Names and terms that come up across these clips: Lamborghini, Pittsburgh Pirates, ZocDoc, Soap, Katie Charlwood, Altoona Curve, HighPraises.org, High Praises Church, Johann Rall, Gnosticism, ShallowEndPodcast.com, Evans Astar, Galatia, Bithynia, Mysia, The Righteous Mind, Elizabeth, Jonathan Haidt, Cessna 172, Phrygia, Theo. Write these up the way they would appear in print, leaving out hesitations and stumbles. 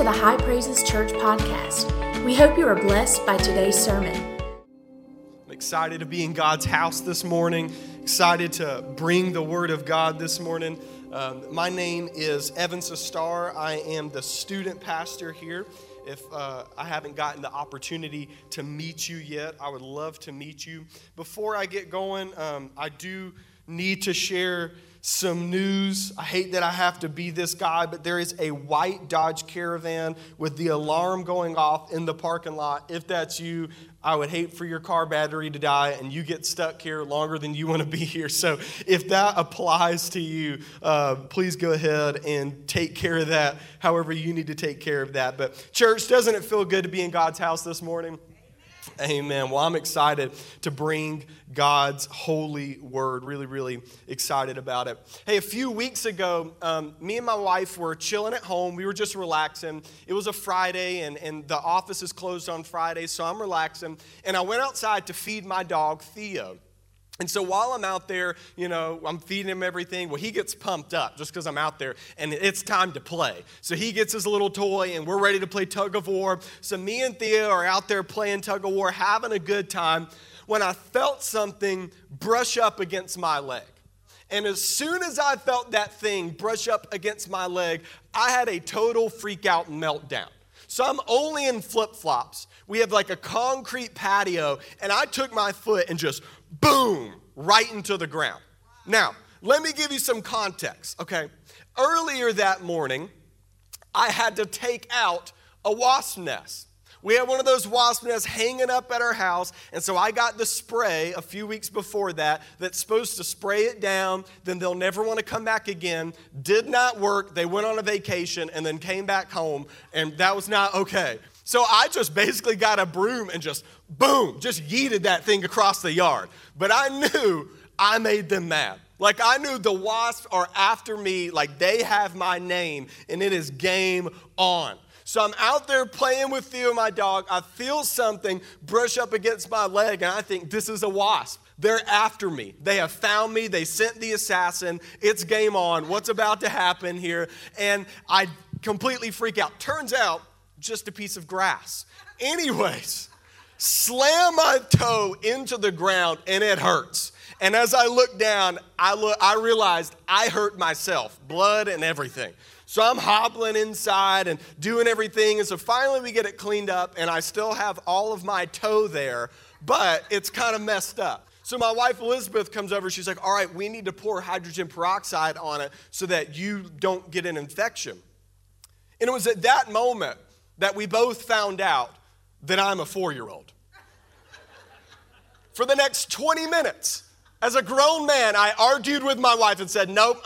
to the High Praises Church podcast. We hope you are blessed by today's sermon. I'm excited to be in God's house this morning. Excited to bring the Word of God this morning. My name is Evans Astar. I am the student pastor here. If I haven't gotten the opportunity to meet you yet, I would love to meet you. Before I get going, I do need to share some news. I hate that I have to be this guy, but there is a white Dodge Caravan with the alarm going off in the parking lot. If that's you, I would hate for your car battery to die and you get stuck here longer than you want to be here. So if that applies to you, please go ahead and take care of that however you need to take care of that. But church, doesn't it feel good to be in God's house this morning? Amen. Well, I'm excited to bring God's holy word. Really, really excited about it. Hey, a few weeks ago, me and my wife were chilling at home. We were just relaxing. It was a Friday, and the office is closed on Friday, so I'm relaxing. And I went outside to feed my dog, Theo. And so while I'm out there, I'm feeding him everything. Well, he gets pumped up just because I'm out there, and it's time to play. So he gets his little toy, and we're ready to play tug of war. So me and Theo are out there playing tug of war, having a good time, when I felt something brush up against my leg. And as soon as I felt that thing brush up against my leg, I had a total freak out meltdown. So I'm only in flip-flops. We have like a concrete patio, and I took my foot and just boom, right into the ground. Now, let me give you some context, okay? Earlier that morning, I had to take out a wasp nest. We had one of those wasp nests hanging up at our house, and so I got the spray a few weeks before that that's supposed to spray it down, then they'll never want to come back again. Did not work. They went on a vacation and then came back home, and that was not okay. So I just basically got a broom and just boom, just yeeted that thing across the yard. But I knew I made them mad. Like, I knew the wasps are after me, like they have my name, and it is game on. So I'm out there playing with Theo, my dog. I feel something brush up against my leg, and I think, this is a wasp. They're after me. They have found me. They sent the assassin. It's game on. What's about to happen here? And I completely freak out. Turns out, just a piece of grass. Anyways, slam my toe into the ground, and it hurts. And as I look down, I realized I hurt myself, blood and everything. So I'm hobbling inside and doing everything. And so finally we get it cleaned up, and I still have all of my toe there, but it's kind of messed up. So my wife, Elizabeth, comes over. She's like, all right, we need to pour hydrogen peroxide on it so that you don't get an infection. And it was at that moment that we both found out that I'm a 4-year-old. For the next 20 minutes, as a grown man, I argued with my wife and said, nope,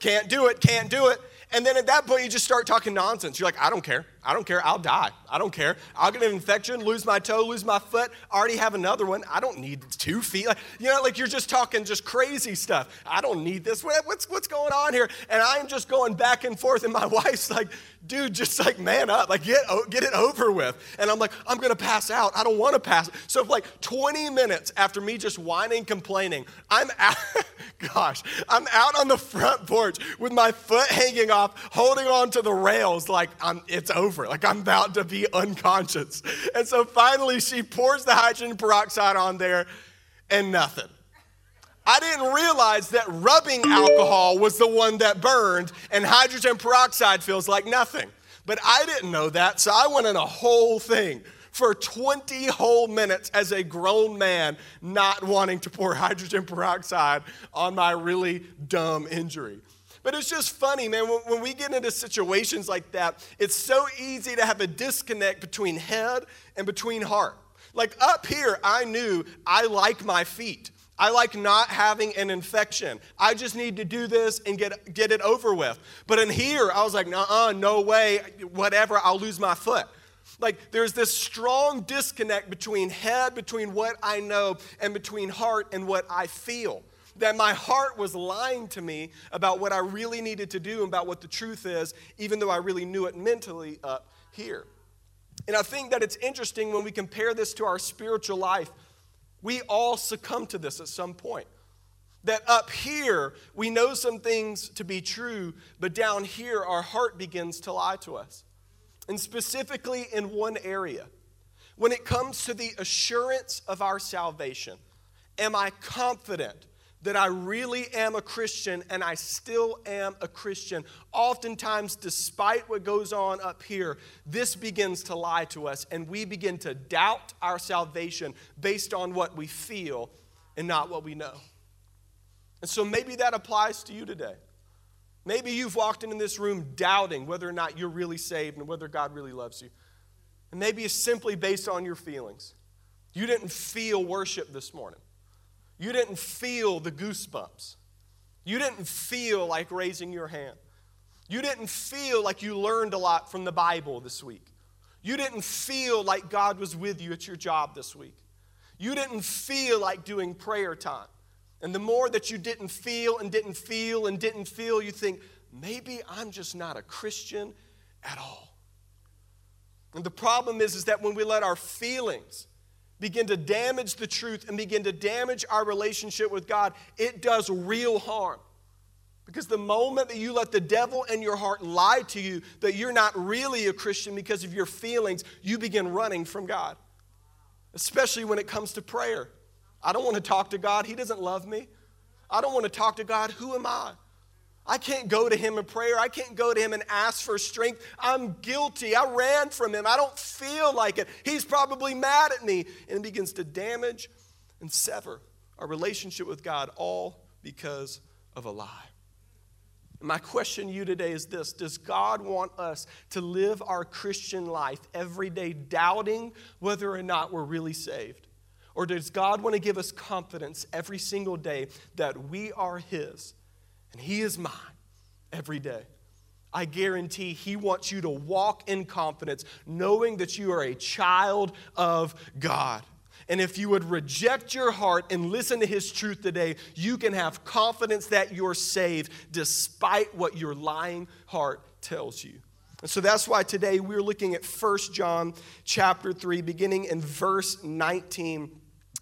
can't do it. And then at that point, you just start talking nonsense. You're like, I don't care, I'll die. I don't care. I'll get an infection, lose my toe, lose my foot, already have another one. I don't need 2 feet. Like you're just talking just crazy stuff. I don't need this. What's going on here? And I'm just going back and forth, and my wife's like, dude, just like man up, like get it over with. And I'm like, I'm gonna pass out. I don't wanna pass. So for like 20 minutes after me just whining, complaining, I'm out, I'm out on the front porch with my foot hanging off, holding on to the rails like it's over. Like I'm about to be unconscious. And so finally she pours the hydrogen peroxide on there and nothing. I didn't realize that rubbing alcohol was the one that burned, and hydrogen peroxide feels like nothing. But I didn't know that, so I went in a whole thing for 20 whole minutes as a grown man not wanting to pour hydrogen peroxide on my really dumb injury. But it's just funny, man, when we get into situations like that, it's so easy to have a disconnect between head and between heart. Like up here, I knew I like my feet. I like not having an infection. I just need to do this and get it over with. But in here, I was like, no way, whatever, I'll lose my foot. Like there's this strong disconnect between head, between what I know, and between heart and what I feel. That my heart was lying to me about what I really needed to do and about what the truth is, even though I really knew it mentally up here. And I think that it's interesting when we compare this to our spiritual life, we all succumb to this at some point. That up here, we know some things to be true, but down here, our heart begins to lie to us. And specifically in one area, when it comes to the assurance of our salvation, am I confident that I really am a Christian and I still am a Christian? Oftentimes, despite what goes on up here, this begins to lie to us, and we begin to doubt our salvation based on what we feel and not what we know. And so maybe that applies to you today. Maybe you've walked into this room doubting whether or not you're really saved and whether God really loves you. And maybe it's simply based on your feelings. You didn't feel worship this morning. You didn't feel the goosebumps. You didn't feel like raising your hand. You didn't feel like you learned a lot from the Bible this week. You didn't feel like God was with you at your job this week. You didn't feel like doing prayer time. And the more that you didn't feel, you think, maybe I'm just not a Christian at all. And the problem is that when we let our feelings begin to damage the truth and begin to damage our relationship with God, it does real harm. Because the moment that you let the devil in your heart lie to you that you're not really a Christian because of your feelings, you begin running from God. Especially when it comes to prayer. I don't want to talk to God. He doesn't love me. I don't want to talk to God. Who am I? I can't go to him in prayer. I can't go to him and ask for strength. I'm guilty. I ran from him. I don't feel like it. He's probably mad at me. And it begins to damage and sever our relationship with God, all because of a lie. My question to you today is this. Does God want us to live our Christian life every day doubting whether or not we're really saved? Or does God want to give us confidence every single day that we are his and he is mine every day? I guarantee he wants you to walk in confidence knowing that you are a child of God. And if you would reject your heart and listen to his truth today, you can have confidence that you're saved despite what your lying heart tells you. And so that's why today we're looking at 1 John chapter 3, beginning in verse 19.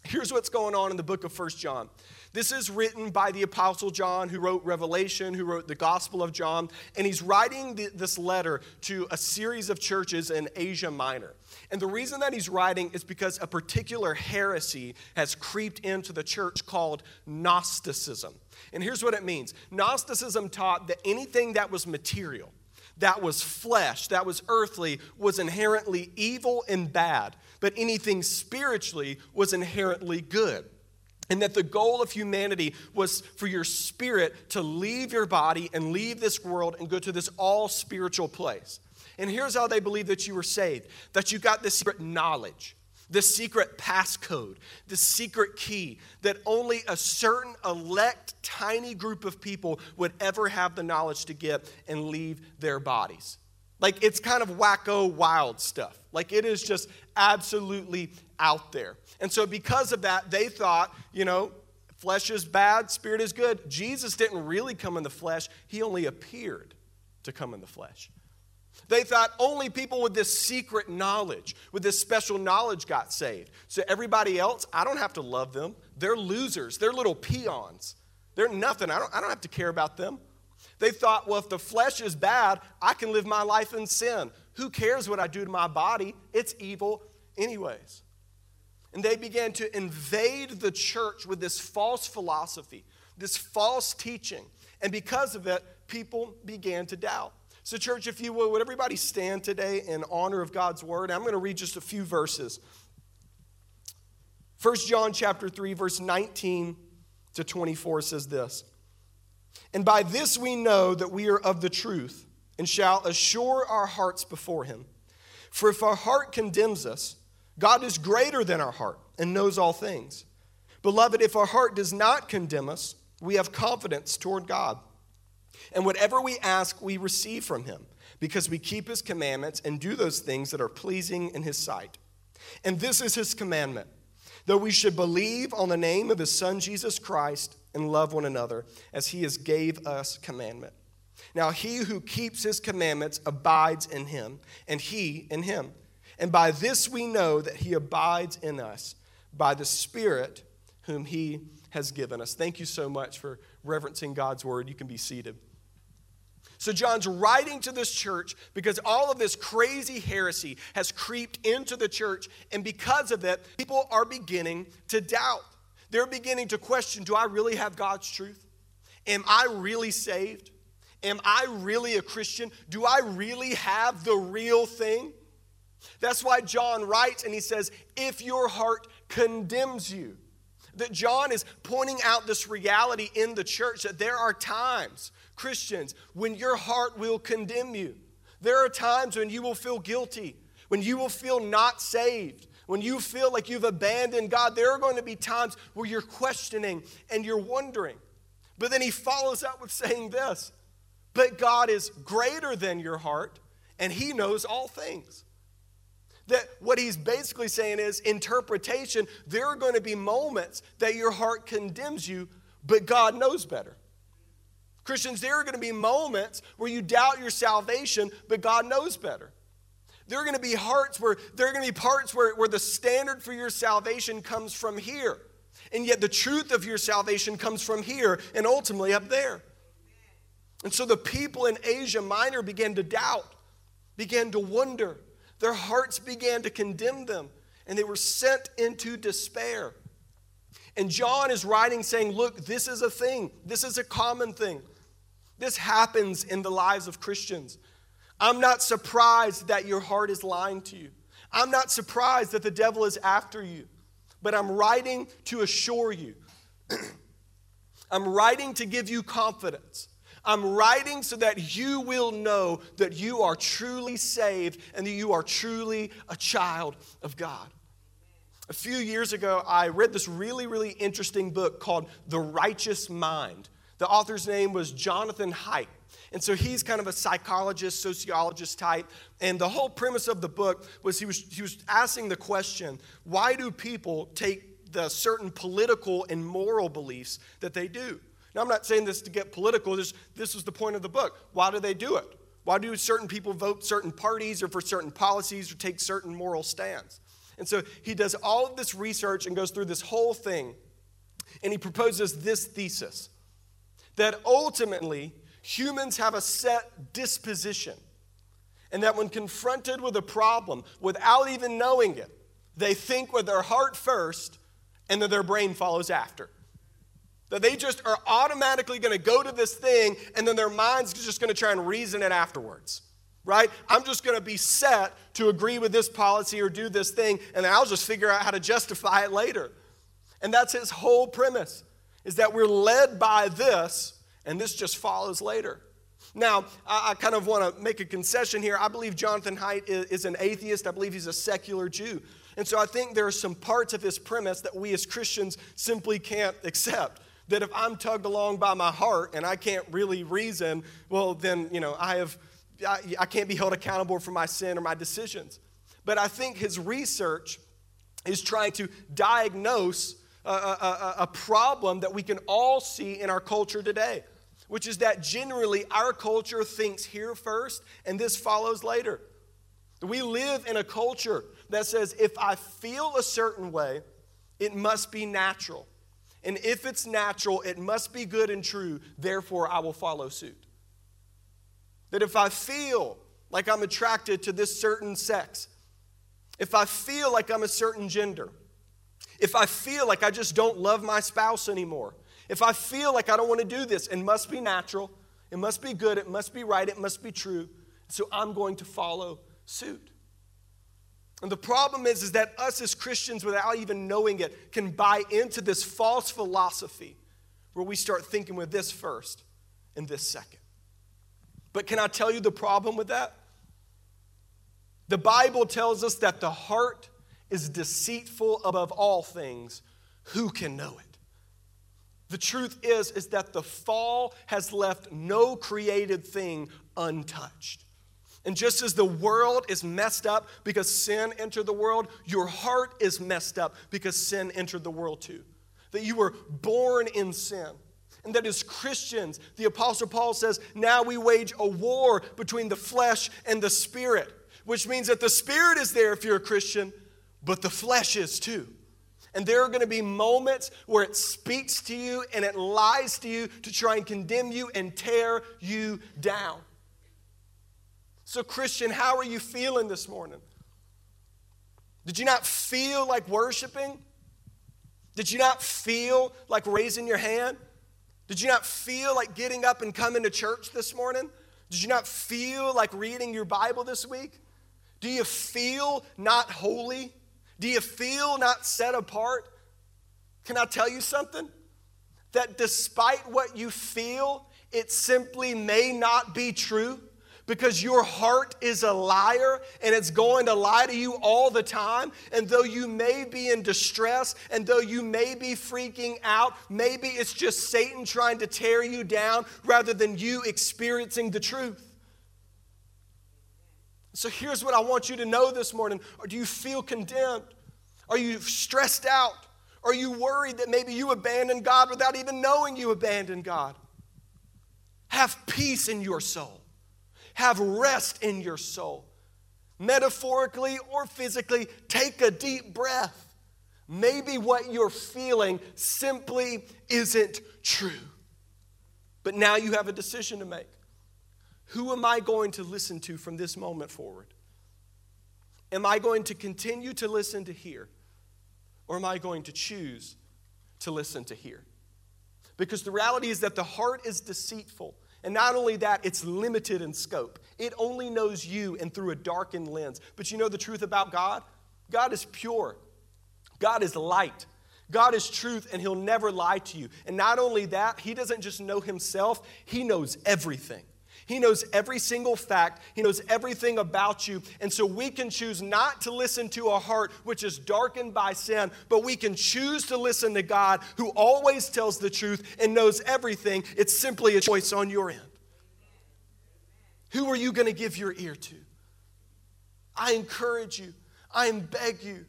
Here's what's going on in the book of 1 John. This is written by the Apostle John, who wrote Revelation, who wrote the Gospel of John. And he's writing this letter to a series of churches in Asia Minor. And the reason that he's writing is because a particular heresy has creeped into the church called Gnosticism. And here's what it means. Gnosticism taught that anything that was material, that was flesh, that was earthly, was inherently evil and bad. But anything spiritually was inherently good. And that the goal of humanity was for your spirit to leave your body and leave this world and go to this all spiritual place. And here's how they believe that you were saved. That you got this secret knowledge, this secret passcode, this secret key that only a certain elect tiny group of people would ever have the knowledge to get and leave their bodies. Like, it's kind of wacko wild stuff. Like, it is just absolutely out there. And so because of that, they thought, flesh is bad, spirit is good. Jesus didn't really come in the flesh. He only appeared to come in the flesh. They thought only people with this secret knowledge, with this special knowledge, got saved. So everybody else, I don't have to love them. They're losers. They're little peons. They're nothing. I don't have to care about them. They thought, well, if the flesh is bad, I can live my life in sin. Who cares what I do to my body? It's evil anyways. And they began to invade the church with this false philosophy, this false teaching. And because of it, people began to doubt. So church, if you would everybody stand today in honor of God's word? I'm going to read just a few verses. 1 John chapter 3, verse 19 to 24 says this. And by this we know that we are of the truth and shall assure our hearts before him. For if our heart condemns us, God is greater than our heart and knows all things. Beloved, if our heart does not condemn us, we have confidence toward God. And whatever we ask, we receive from him, because we keep his commandments and do those things that are pleasing in his sight. And this is his commandment, that we should believe on the name of his Son, Jesus Christ, and love one another, as he has gave us commandment. Now he who keeps his commandments abides in him, and he in him. And by this we know that he abides in us, by the Spirit whom he has given us. Thank you so much for reverencing God's word. You can be seated. So John's writing to this church because all of this crazy heresy has creeped into the church. And because of it, people are beginning to doubt. They're beginning to question, do I really have God's truth? Am I really saved? Am I really a Christian? Do I really have the real thing? That's why John writes and he says, if your heart condemns you. That John is pointing out this reality in the church that there are times, Christians, when your heart will condemn you. There are times when you will feel guilty, when you will feel not saved, when you feel like you've abandoned God. There are going to be times where you're questioning and you're wondering. But then he follows up with saying this, but God is greater than your heart and he knows all things. That what he's basically saying is interpretation. There are going to be moments that your heart condemns you, but God knows better. Christians, there are going to be moments where you doubt your salvation, but God knows better. There are going to be parts where the standard for your salvation comes from here. And yet the truth of your salvation comes from here and ultimately up there. And so the people in Asia Minor began to doubt, began to wonder. Their hearts began to condemn them, and they were sent into despair. And John is writing saying, look, this is a thing. This is a common thing. This happens in the lives of Christians. I'm not surprised that your heart is lying to you. I'm not surprised that the devil is after you. But I'm writing to assure you. I'm writing to give you confidence. I'm writing so that you will know that you are truly saved and that you are truly a child of God. A few years ago, I read this really, really interesting book called The Righteous Mind. The author's name was Jonathan Haidt. And so he's kind of a psychologist, sociologist type. And the whole premise of the book was he was asking the question, why do people take the certain political and moral beliefs that they do? Now, I'm not saying this to get political. This was the point of the book. Why do they do it? Why do certain people vote certain parties or for certain policies or take certain moral stands? And so he does all of this research and goes through this whole thing. And he proposes this thesis, that ultimately humans have a set disposition. And that when confronted with a problem, without even knowing it, they think with their heart first and then their brain follows after. That they just are automatically going to go to this thing and then their mind's just going to try and reason it afterwards, right? I'm just going to be set to agree with this policy or do this thing and then I'll just figure out how to justify it later. And that's his whole premise, is that we're led by this and this just follows later. Now, I kind of want to make a concession here. I believe Jonathan Haidt is an atheist. I believe he's a secular Jew. And so I think there are some parts of his premise that we as Christians simply can't accept. That if I'm tugged along by my heart and I can't really reason, well, then, I can't be held accountable for my sin or my decisions. But I think his research is trying to diagnose a problem that we can all see in our culture today, which is that generally our culture thinks here first and this follows later. We live in a culture that says if I feel a certain way, it must be natural. And if it's natural, it must be good and true. Therefore, I will follow suit. That if I feel like I'm attracted to this certain sex, if I feel like I'm a certain gender, if I feel like I just don't love my spouse anymore, if I feel like I don't want to do this, it must be natural, it must be good, it must be right, it must be true. So I'm going to follow suit. And the problem is that us as Christians, without even knowing it, can buy into this false philosophy where we start thinking with this first and this second. But can I tell you the problem with that? The Bible tells us that the heart is deceitful above all things. Who can know it? The truth is that the fall has left no created thing untouched. And just as the world is messed up because sin entered the world, your heart is messed up because sin entered the world too. That you were born in sin. And that as Christians, the Apostle Paul says, now we wage a war between the flesh and the spirit. Which means that the spirit is there if you're a Christian, but the flesh is too. And there are going to be moments where it speaks to you and it lies to you to try and condemn you and tear you down. So Christian, how are you feeling this morning? Did you not feel like worshiping? Did you not feel like raising your hand? Did you not feel like getting up and coming to church this morning? Did you not feel like reading your Bible this week? Do you feel not holy? Do you feel not set apart? Can I tell you something? That despite what you feel, it simply may not be true, because your heart is a liar and it's going to lie to you all the time. And though you may be in distress and though you may be freaking out, maybe it's just Satan trying to tear you down rather than you experiencing the truth. So here's what I want you to know this morning. Do you feel condemned? Are you stressed out? Are you worried that maybe you abandoned God without even knowing you abandoned God? Have peace in your soul. Have rest in your soul. Metaphorically or physically, take a deep breath. Maybe what you're feeling simply isn't true. But now you have a decision to make. Who am I going to listen to from this moment forward? Am I going to continue to listen to hear? Or am I going to choose to listen to hear? Because the reality is that the heart is deceitful. And not only that, it's limited in scope. It only knows you and through a darkened lens. But you know the truth about God? God is pure. God is light. God is truth, and he'll never lie to you. And not only that, he doesn't just know himself. He knows everything. He knows every single fact. He knows everything about you. And so we can choose not to listen to a heart which is darkened by sin, but we can choose to listen to God, who always tells the truth and knows everything. It's simply a choice on your end. Who are you going to give your ear to? I encourage you. I beg you.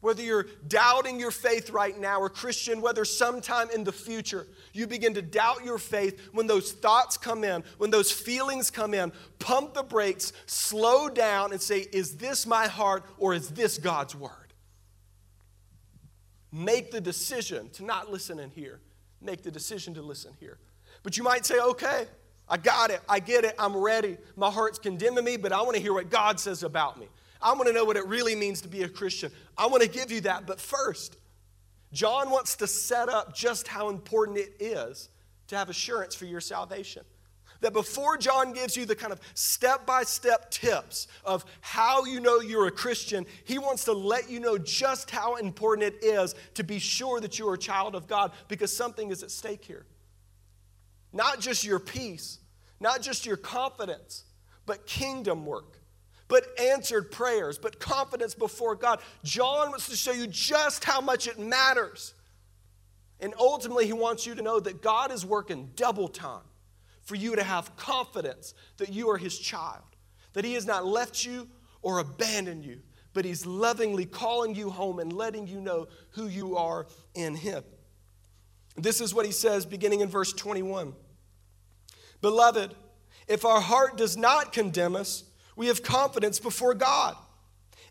Whether you're doubting your faith right now, or Christian, whether sometime in the future you begin to doubt your faith, when those thoughts come in, when those feelings come in, pump the brakes, slow down, and say, is this my heart or is this God's word? Make the decision to not listen and hear. Make the decision to listen here. But you might say, okay, I got it. I get it. I'm ready. My heart's condemning me, but I want to hear what God says about me. I want to know what it really means to be a Christian. I want to give you that. But first, John wants to set up just how important it is to have assurance for your salvation. That before John gives you the kind of step-by-step tips of how you know you're a Christian, he wants to let you know just how important it is to be sure that you're a child of God, because something is at stake here. Not just your peace, not just your confidence, but kingdom work. But answered prayers, but confidence before God. John wants to show you just how much it matters. And ultimately, he wants you to know that God is working double time for you to have confidence that you are his child, that he has not left you or abandoned you, but he's lovingly calling you home and letting you know who you are in him. This is what he says beginning in verse 21. Beloved, if our heart does not condemn us, we have confidence before God,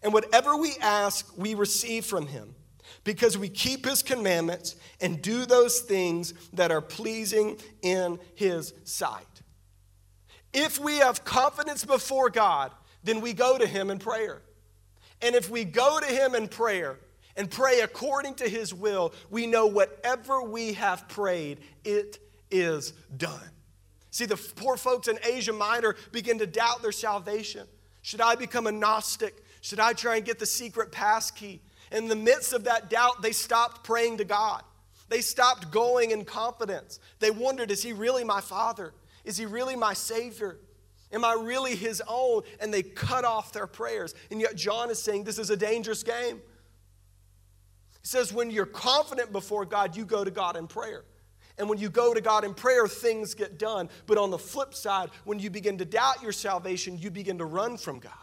and whatever we ask, we receive from him, because we keep his commandments and do those things that are pleasing in his sight. If we have confidence before God, then we go to him in prayer. And if we go to him in prayer and pray according to his will, we know whatever we have prayed, it is done. See, the poor folks in Asia Minor begin to doubt their salvation. Should I become a Gnostic? Should I try and get the secret passkey? In the midst of that doubt, they stopped praying to God. They stopped going in confidence. They wondered, is he really my father? Is he really my savior? Am I really his own? And they cut off their prayers. And yet John is saying this is a dangerous game. He says when you're confident before God, you go to God in prayer. And when you go to God in prayer, things get done. But on the flip side, when you begin to doubt your salvation, you begin to run from God.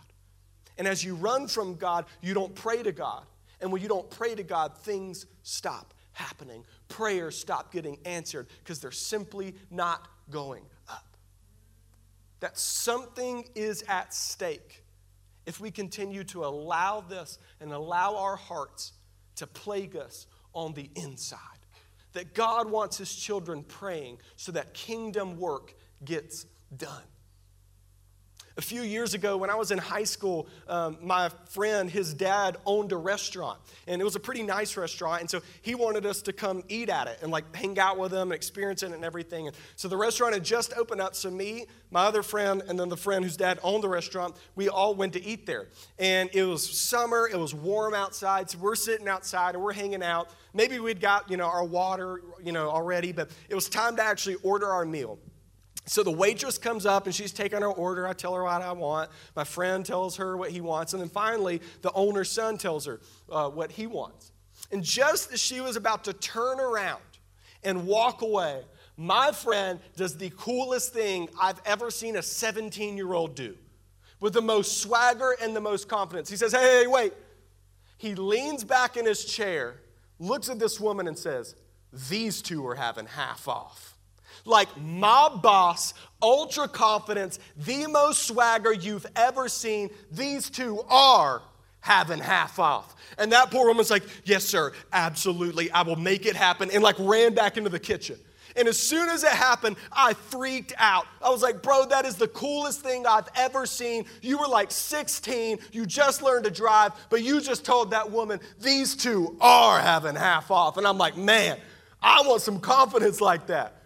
And as you run from God, you don't pray to God. And when you don't pray to God, things stop happening. Prayers stop getting answered because they're simply not going up. That something is at stake if we continue to allow this and allow our hearts to plague us on the inside. That God wants his children praying so that kingdom work gets done. A few years ago, when I was in high school, my friend, his dad owned a restaurant, and it was a pretty nice restaurant, and so he wanted us to come eat at it and like hang out with him and experience it and everything. And so the restaurant had just opened up, so me, my other friend, and then the friend whose dad owned the restaurant, we all went to eat there. And it was summer, it was warm outside, so we're sitting outside and we're hanging out. Maybe we'd got, our water, already, but it was time to actually order our meal. So the waitress comes up, and she's taking her order. I tell her what I want. My friend tells her what he wants. And then finally, the owner's son tells her what he wants. And just as she was about to turn around and walk away, my friend does the coolest thing I've ever seen a 17-year-old do, with the most swagger and the most confidence. He says, hey, wait. He leans back in his chair, looks at this woman, and says, these two are having half off. Like my boss, ultra confidence, the most swagger you've ever seen. These two are having half off. And that poor woman's like, yes, sir, absolutely. I will make it happen. And like ran back into the kitchen. And as soon as it happened, I freaked out. I was like, bro, that is the coolest thing I've ever seen. You were like 16. You just learned to drive, but you just told that woman, these two are having half off. And I'm like, man, I want some confidence like that.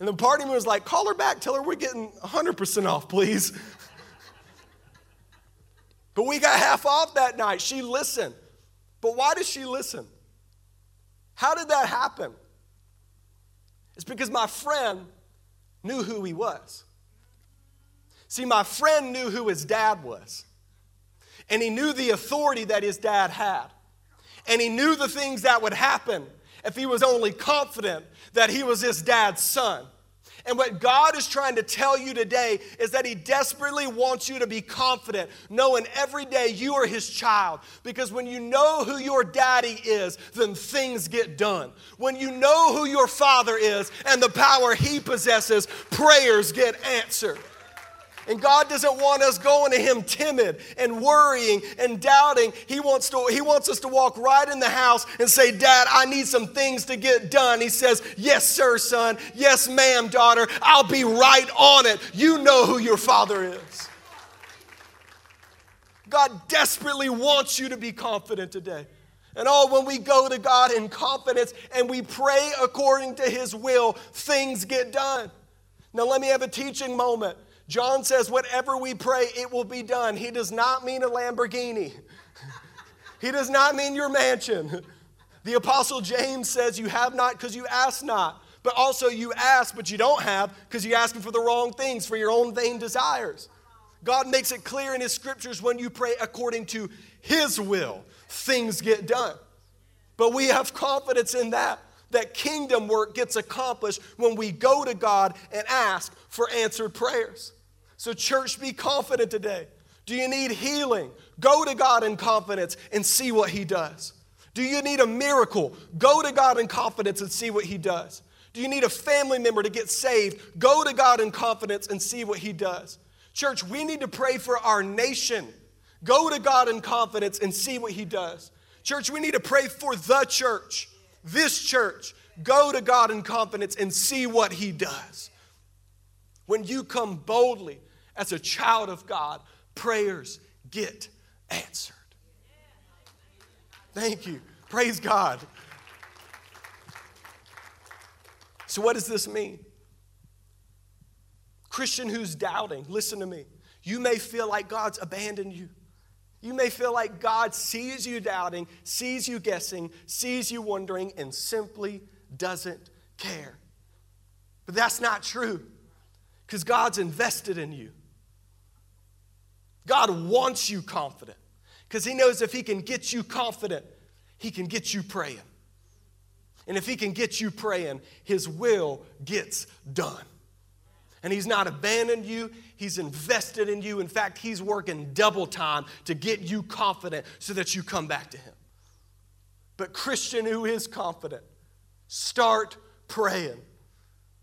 And the party was like, call her back. Tell her we're getting 100% off, please. But we got half off that night. She listened. But why did she listen? How did that happen? It's because my friend knew who he was. See, my friend knew who his dad was. And he knew the authority that his dad had. And he knew the things that would happen if he was only confident that he was his dad's son. And what God is trying to tell you today is that he desperately wants you to be confident, knowing every day you are his child. Because when you know who your daddy is, then things get done. When you know who your father is and the power he possesses, prayers get answered. And God doesn't want us going to him timid and worrying and doubting. He wants us to walk right in the house and say, Dad, I need some things to get done. He says, yes, sir, son. Yes, ma'am, daughter. I'll be right on it. You know who your father is. God desperately wants you to be confident today. And when we go to God in confidence and we pray according to his will, things get done. Now, let me have a teaching moment. John says, whatever we pray, it will be done. He does not mean a Lamborghini. He does not mean your mansion. The Apostle James says, you have not because you ask not. But also you ask, but you don't have because you're asking for the wrong things, for your own vain desires. God makes it clear in his scriptures, when you pray according to his will, things get done. But we have confidence in that kingdom work gets accomplished when we go to God and ask for answered prayers. So church, be confident today. Do you need healing? Go to God in confidence and see what he does. Do you need a miracle? Go to God in confidence and see what he does. Do you need a family member to get saved? Go to God in confidence and see what he does. Church, we need to pray for our nation. Go to God in confidence and see what he does. Church, we need to pray for the church. This church, go to God in confidence and see what he does. When you come boldly as a child of God, prayers get answered. Thank you. Praise God. So what does this mean? Christian who's doubting, listen to me. You may feel like God's abandoned you. You may feel like God sees you doubting, sees you guessing, sees you wondering, and simply doesn't care. But that's not true, because God's invested in you. God wants you confident, because he knows if he can get you confident, he can get you praying. And if he can get you praying, his will gets done. And he's not abandoned you. He's invested in you. In fact, he's working double time to get you confident so that you come back to him. But Christian who is confident, start praying.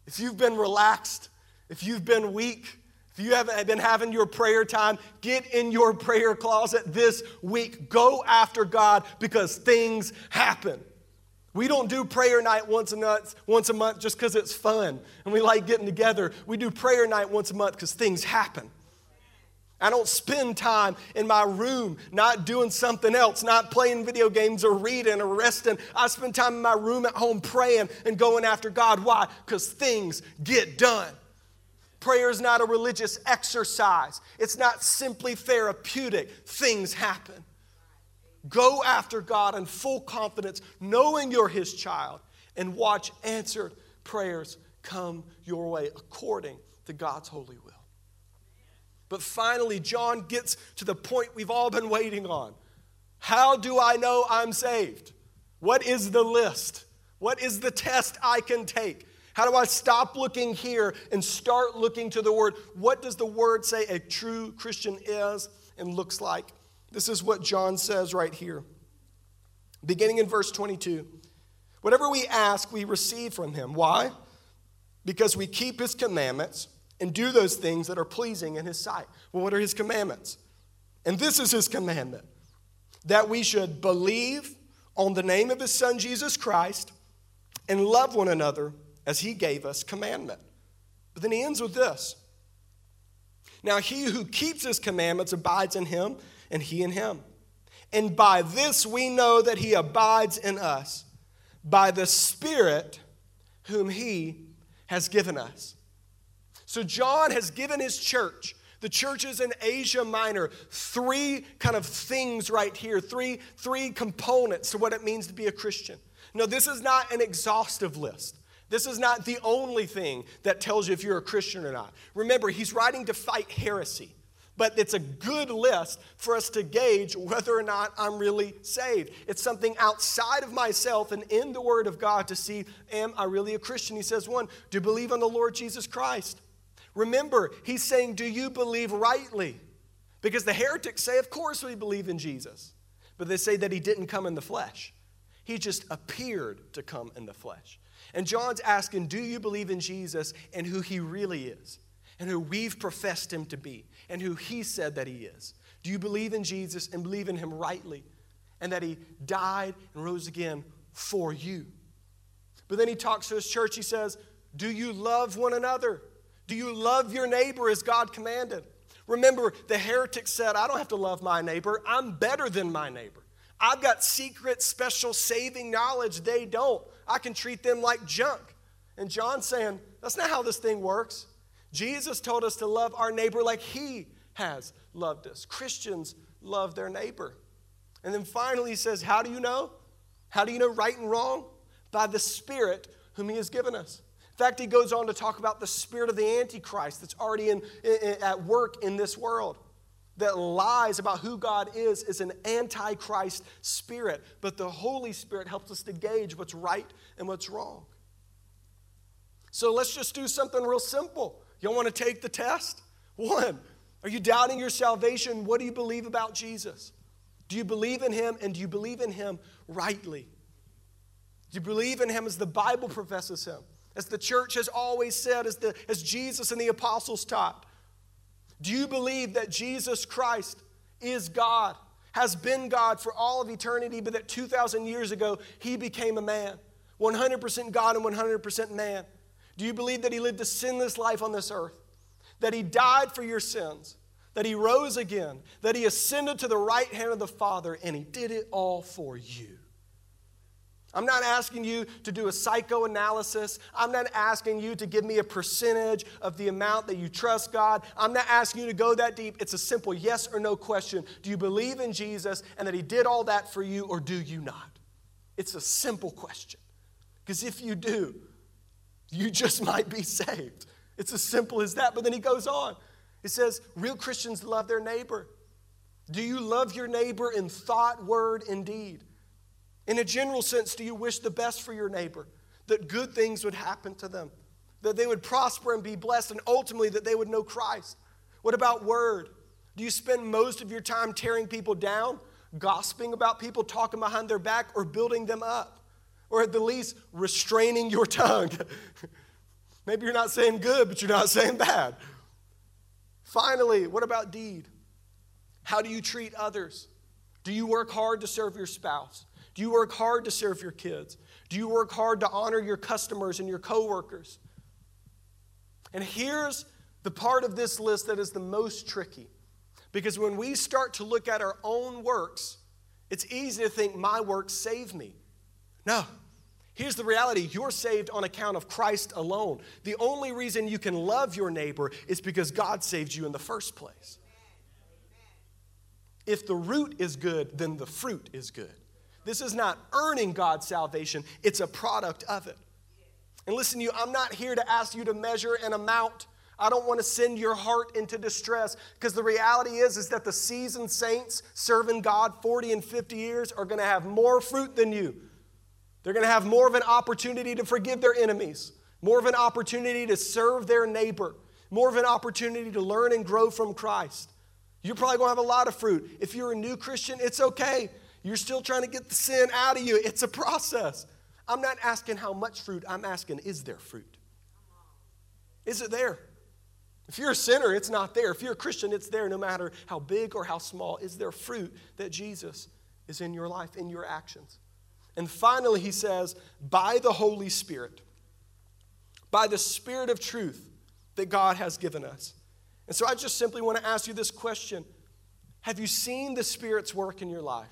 If you've been relaxed, if you've been weak, If you haven't been having your prayer time, get in your prayer closet this week. Go after God because things happen. We don't do prayer night once a month just because it's fun and we like getting together. We do prayer night once a month because things happen. I don't spend time in my room not doing something else, not playing video games or reading or resting. I spend time in my room at home praying and going after God. Why? Because things get done. Prayer is not a religious exercise. It's not simply therapeutic. Things happen. Go after God in full confidence, knowing you're His child, and watch answered prayers come your way according to God's holy will. But finally, John gets to the point we've all been waiting on. How do I know I'm saved? What is the list? What is the test I can take? How do I stop looking here and start looking to the Word? What does the Word say a true Christian is and looks like? This is what John says right here. Beginning in verse 22. Whatever we ask, we receive from Him. Why? Because we keep His commandments and do those things that are pleasing in His sight. Well, what are His commandments? And this is His commandment, that we should believe on the name of His Son, Jesus Christ, and love one another as He gave us commandment. But then he ends with this. Now he who keeps His commandments abides in Him, and He in Him. And by this we know that He abides in us, by the Spirit whom He has given us. So John has given his church, the churches in Asia Minor, three kind of things right here, three components to what it means to be a Christian. Now, this is not an exhaustive list. This is not the only thing that tells you if you're a Christian or not. Remember, he's writing to fight heresy, but it's a good list for us to gauge whether or not I'm really saved. It's something outside of myself and in the Word of God to see, am I really a Christian? He says, one, do you believe on the Lord Jesus Christ? Remember, he's saying, do you believe rightly? Because the heretics say, of course we believe in Jesus. But they say that he didn't come in the flesh. He just appeared to come in the flesh. And John's asking, do you believe in Jesus and who he really is? And who we've professed him to be? And who he said that he is? Do you believe in Jesus and believe in him rightly? And that he died and rose again for you? But then he talks to his church. He says, do you love one another? Do you love your neighbor as God commanded? Remember, the heretic said, I don't have to love my neighbor. I'm better than my neighbor. I've got secret, special, saving knowledge they don't. I can treat them like junk. And John's saying, that's not how this thing works. Jesus told us to love our neighbor like he has loved us. Christians love their neighbor. And then finally he says, how do you know? How do you know right and wrong? By the Spirit whom he has given us. In fact, he goes on to talk about the spirit of the Antichrist that's already at work in this world, that lies about who God is an Antichrist spirit. But the Holy Spirit helps us to gauge what's right and what's wrong. So let's just do something real simple. Y'all want to take the test? One, are you doubting your salvation? What do you believe about Jesus? Do you believe in him, and do you believe in him rightly? Do you believe in him as the Bible professes him? As the church has always said, as Jesus and the apostles taught. Do you believe that Jesus Christ is God, has been God for all of eternity, but that 2,000 years ago, he became a man, 100% God and 100% man? Do you believe that he lived a sinless life on this earth, that he died for your sins, that he rose again, that he ascended to the right hand of the Father, and he did it all for you? I'm not asking you to do a psychoanalysis. I'm not asking you to give me a percentage of the amount that you trust God. I'm not asking you to go that deep. It's a simple yes or no question. Do you believe in Jesus and that he did all that for you, or do you not? It's a simple question. Because if you do, you just might be saved. It's as simple as that. But then he goes on. He says, real Christians love their neighbor. Do you love your neighbor in thought, word, and deed? In a general sense, do you wish the best for your neighbor? That good things would happen to them? That they would prosper and be blessed, and ultimately that they would know Christ? What about word? Do you spend most of your time tearing people down, gossiping about people, talking behind their back, or building them up? Or at the least, restraining your tongue? Maybe you're not saying good, but you're not saying bad. Finally, what about deed? How do you treat others? Do you work hard to serve your spouse? Do you work hard to serve your kids? Do you work hard to honor your customers and your coworkers? And here's the part of this list that is the most tricky. Because when we start to look at our own works, it's easy to think my works save me. No. Here's the reality. You're saved on account of Christ alone. The only reason you can love your neighbor is because God saved you in the first place. If the root is good, then the fruit is good. This is not earning God's salvation. It's a product of it. And listen to you, I'm not here to ask you to measure an amount. I don't want to send your heart into distress, because the reality is that the seasoned saints serving God 40 and 50 years are going to have more fruit than you. They're going to have more of an opportunity to forgive their enemies, more of an opportunity to serve their neighbor, more of an opportunity to learn and grow from Christ. You're probably going to have a lot of fruit. If you're a new Christian, it's okay. You're still trying to get the sin out of you. It's a process. I'm not asking how much fruit. I'm asking, is there fruit? Is it there? If you're a sinner, it's not there. If you're a Christian, it's there no matter how big or how small. Is there fruit that Jesus is in your life, in your actions? And finally, he says, by the Holy Spirit, by the Spirit of truth that God has given us. And so I just simply want to ask you this question. Have you seen the Spirit's work in your life?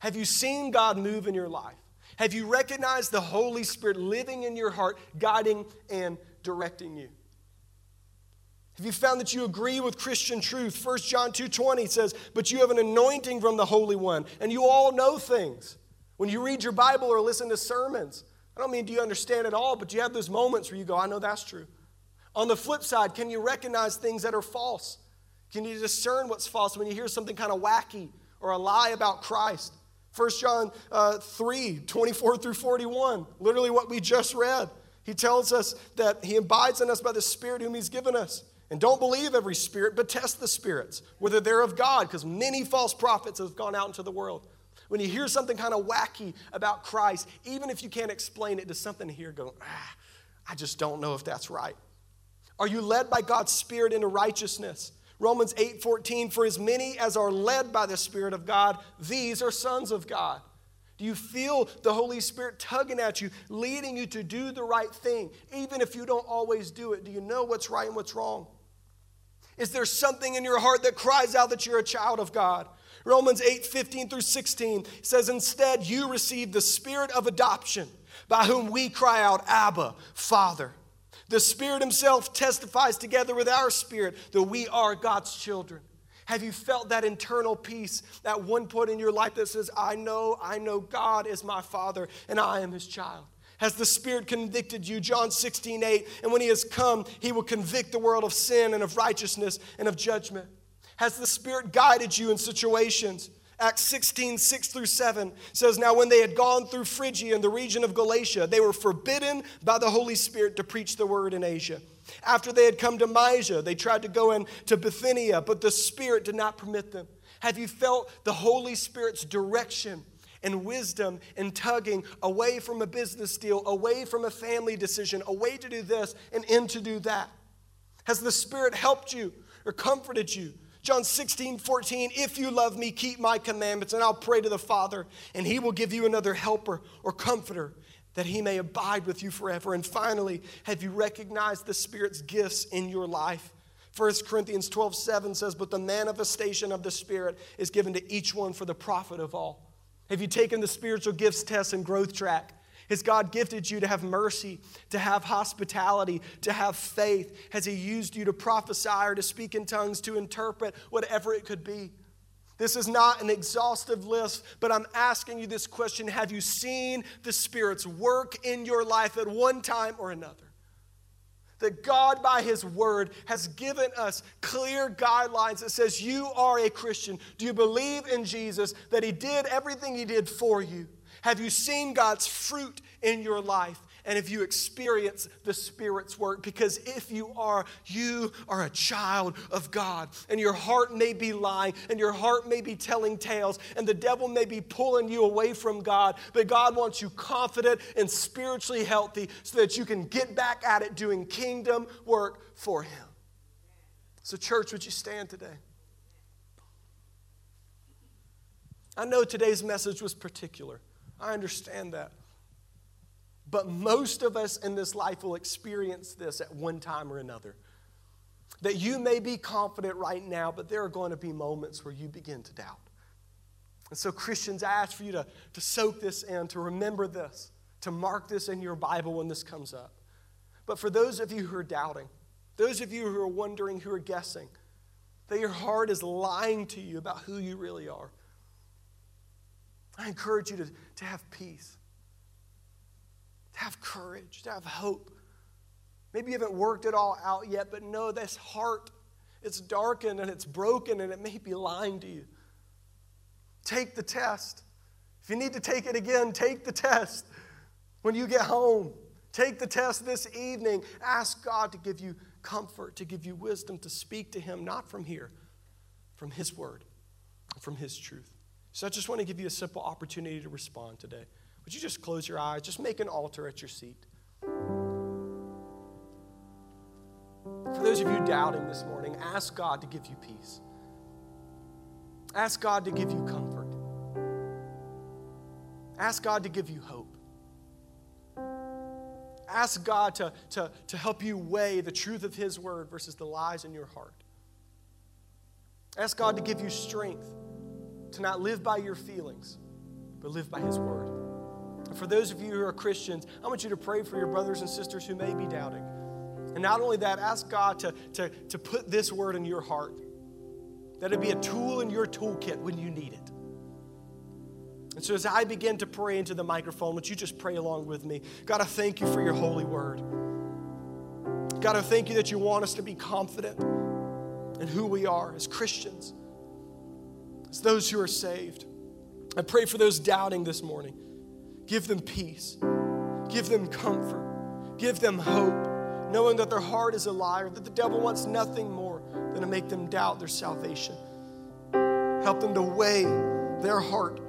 Have you seen God move in your life? Have you recognized the Holy Spirit living in your heart, guiding and directing you? Have you found that you agree with Christian truth? 1 John 2:20 says, but you have an anointing from the Holy One, and you all know things. When you read your Bible or listen to sermons, I don't mean do you understand it all, but you have those moments where you go, I know that's true. On the flip side, can you recognize things that are false? Can you discern what's false when you hear something kind of wacky or a lie about Christ? 1 John 3:24-41, literally what we just read. He tells us that he abides in us by the Spirit whom he's given us. And don't believe every spirit, but test the spirits, whether they're of God, because many false prophets have gone out into the world. When you hear something kind of wacky about Christ, even if you can't explain it, does something here go, I just don't know if that's right. Are you led by God's Spirit into righteousness? Romans 8:14, for as many as are led by the Spirit of God, these are sons of God. Do you feel the Holy Spirit tugging at you, leading you to do the right thing, even if you don't always do it? Do you know what's right and what's wrong? Is there something in your heart that cries out that you're a child of God? Romans 8:15-16 says, instead you receive the Spirit of adoption, by whom we cry out, Abba, Father. The Spirit himself testifies together with our spirit that we are God's children. Have you felt that internal peace, that one point in your life that says, I know God is my Father and I am his child? Has the Spirit convicted you? John 16:8, and when he has come, he will convict the world of sin and of righteousness and of judgment. Has the Spirit guided you in situations? Acts 16:6-7 says, now when they had gone through Phrygia and the region of Galatia, they were forbidden by the Holy Spirit to preach the word in Asia. After they had come to Mysia, they tried to go into Bithynia, but the Spirit did not permit them. Have you felt the Holy Spirit's direction and wisdom and tugging away from a business deal, away from a family decision, away to do this and in to do that? Has the Spirit helped you or comforted you? John 16:14, if you love me, keep my commandments, and I'll pray to the Father, and he will give you another helper or comforter that he may abide with you forever. And finally, have you recognized the Spirit's gifts in your life? 1 Corinthians 12:7 says, but the manifestation of the Spirit is given to each one for the profit of all. Have you taken the spiritual gifts test and growth track? Has God gifted you to have mercy, to have hospitality, to have faith? Has he used you to prophesy or to speak in tongues, to interpret, whatever it could be? This is not an exhaustive list, but I'm asking you this question. Have you seen the Spirit's work in your life at one time or another? That God, by his word, has given us clear guidelines that says you are a Christian. Do you believe in Jesus, that he did everything he did for you? Have you seen God's fruit in your life? And have you experienced the Spirit's work? Because if you are a child of God. And your heart may be lying. And your heart may be telling tales. And the devil may be pulling you away from God. But God wants you confident and spiritually healthy so that you can get back at it doing kingdom work for him. So church, would you stand today? I know today's message was particular. I understand that. But most of us in this life will experience this at one time or another. That you may be confident right now, but there are going to be moments where you begin to doubt. And so Christians, I ask for you to soak this in, to remember this, to mark this in your Bible when this comes up. But for those of you who are doubting, those of you who are wondering, who are guessing, that your heart is lying to you about who you really are, I encourage you to have peace, to have courage, to have hope. Maybe you haven't worked it all out yet, but know this heart, it's darkened and it's broken and it may be lying to you. Take the test. If you need to take it again, take the test when you get home. Take the test this evening. Ask God to give you comfort, to give you wisdom, to speak to him, not from here, from his word, from his truth. So I just want to give you a simple opportunity to respond today. Would you just close your eyes? Just make an altar at your seat. For those of you doubting this morning, ask God to give you peace. Ask God to give you comfort. Ask God to give you hope. Ask God to help you weigh the truth of his word versus the lies in your heart. Ask God to give you strength to not live by your feelings, but live by his word. And for those of you who are Christians, I want you to pray for your brothers and sisters who may be doubting. And not only that, ask God to put this word in your heart, that it be a tool in your toolkit when you need it. And so as I begin to pray into the microphone, would you just pray along with me? God, I thank you for your holy word. God, I thank you that you want us to be confident in who we are as Christians, as those who are saved. I pray for those doubting this morning. Give them peace. Give them comfort. Give them hope, knowing that their heart is a liar, that the devil wants nothing more than to make them doubt their salvation. Help them to weigh their heart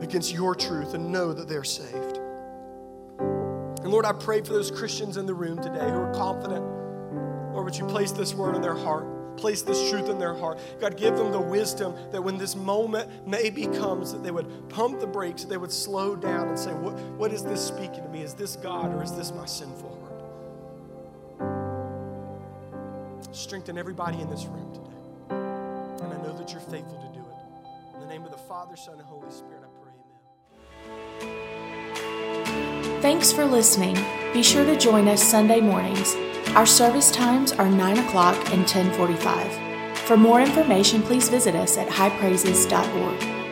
against your truth and know that they're saved. And Lord, I pray for those Christians in the room today who are confident. Lord, would you place this word in their heart? Place this truth in their heart. God, give them the wisdom that when this moment maybe comes, that they would pump the brakes, that they would slow down and say, what is this speaking to me? Is this God or is this my sinful heart? Strengthen everybody in this room today. And I know that you're faithful to do it. In the name of the Father, Son, and Holy Spirit, I pray. Thanks for listening. Be sure to join us Sunday mornings. Our service times are 9 o'clock and 10:45. For more information, please visit us at HighPraises.org.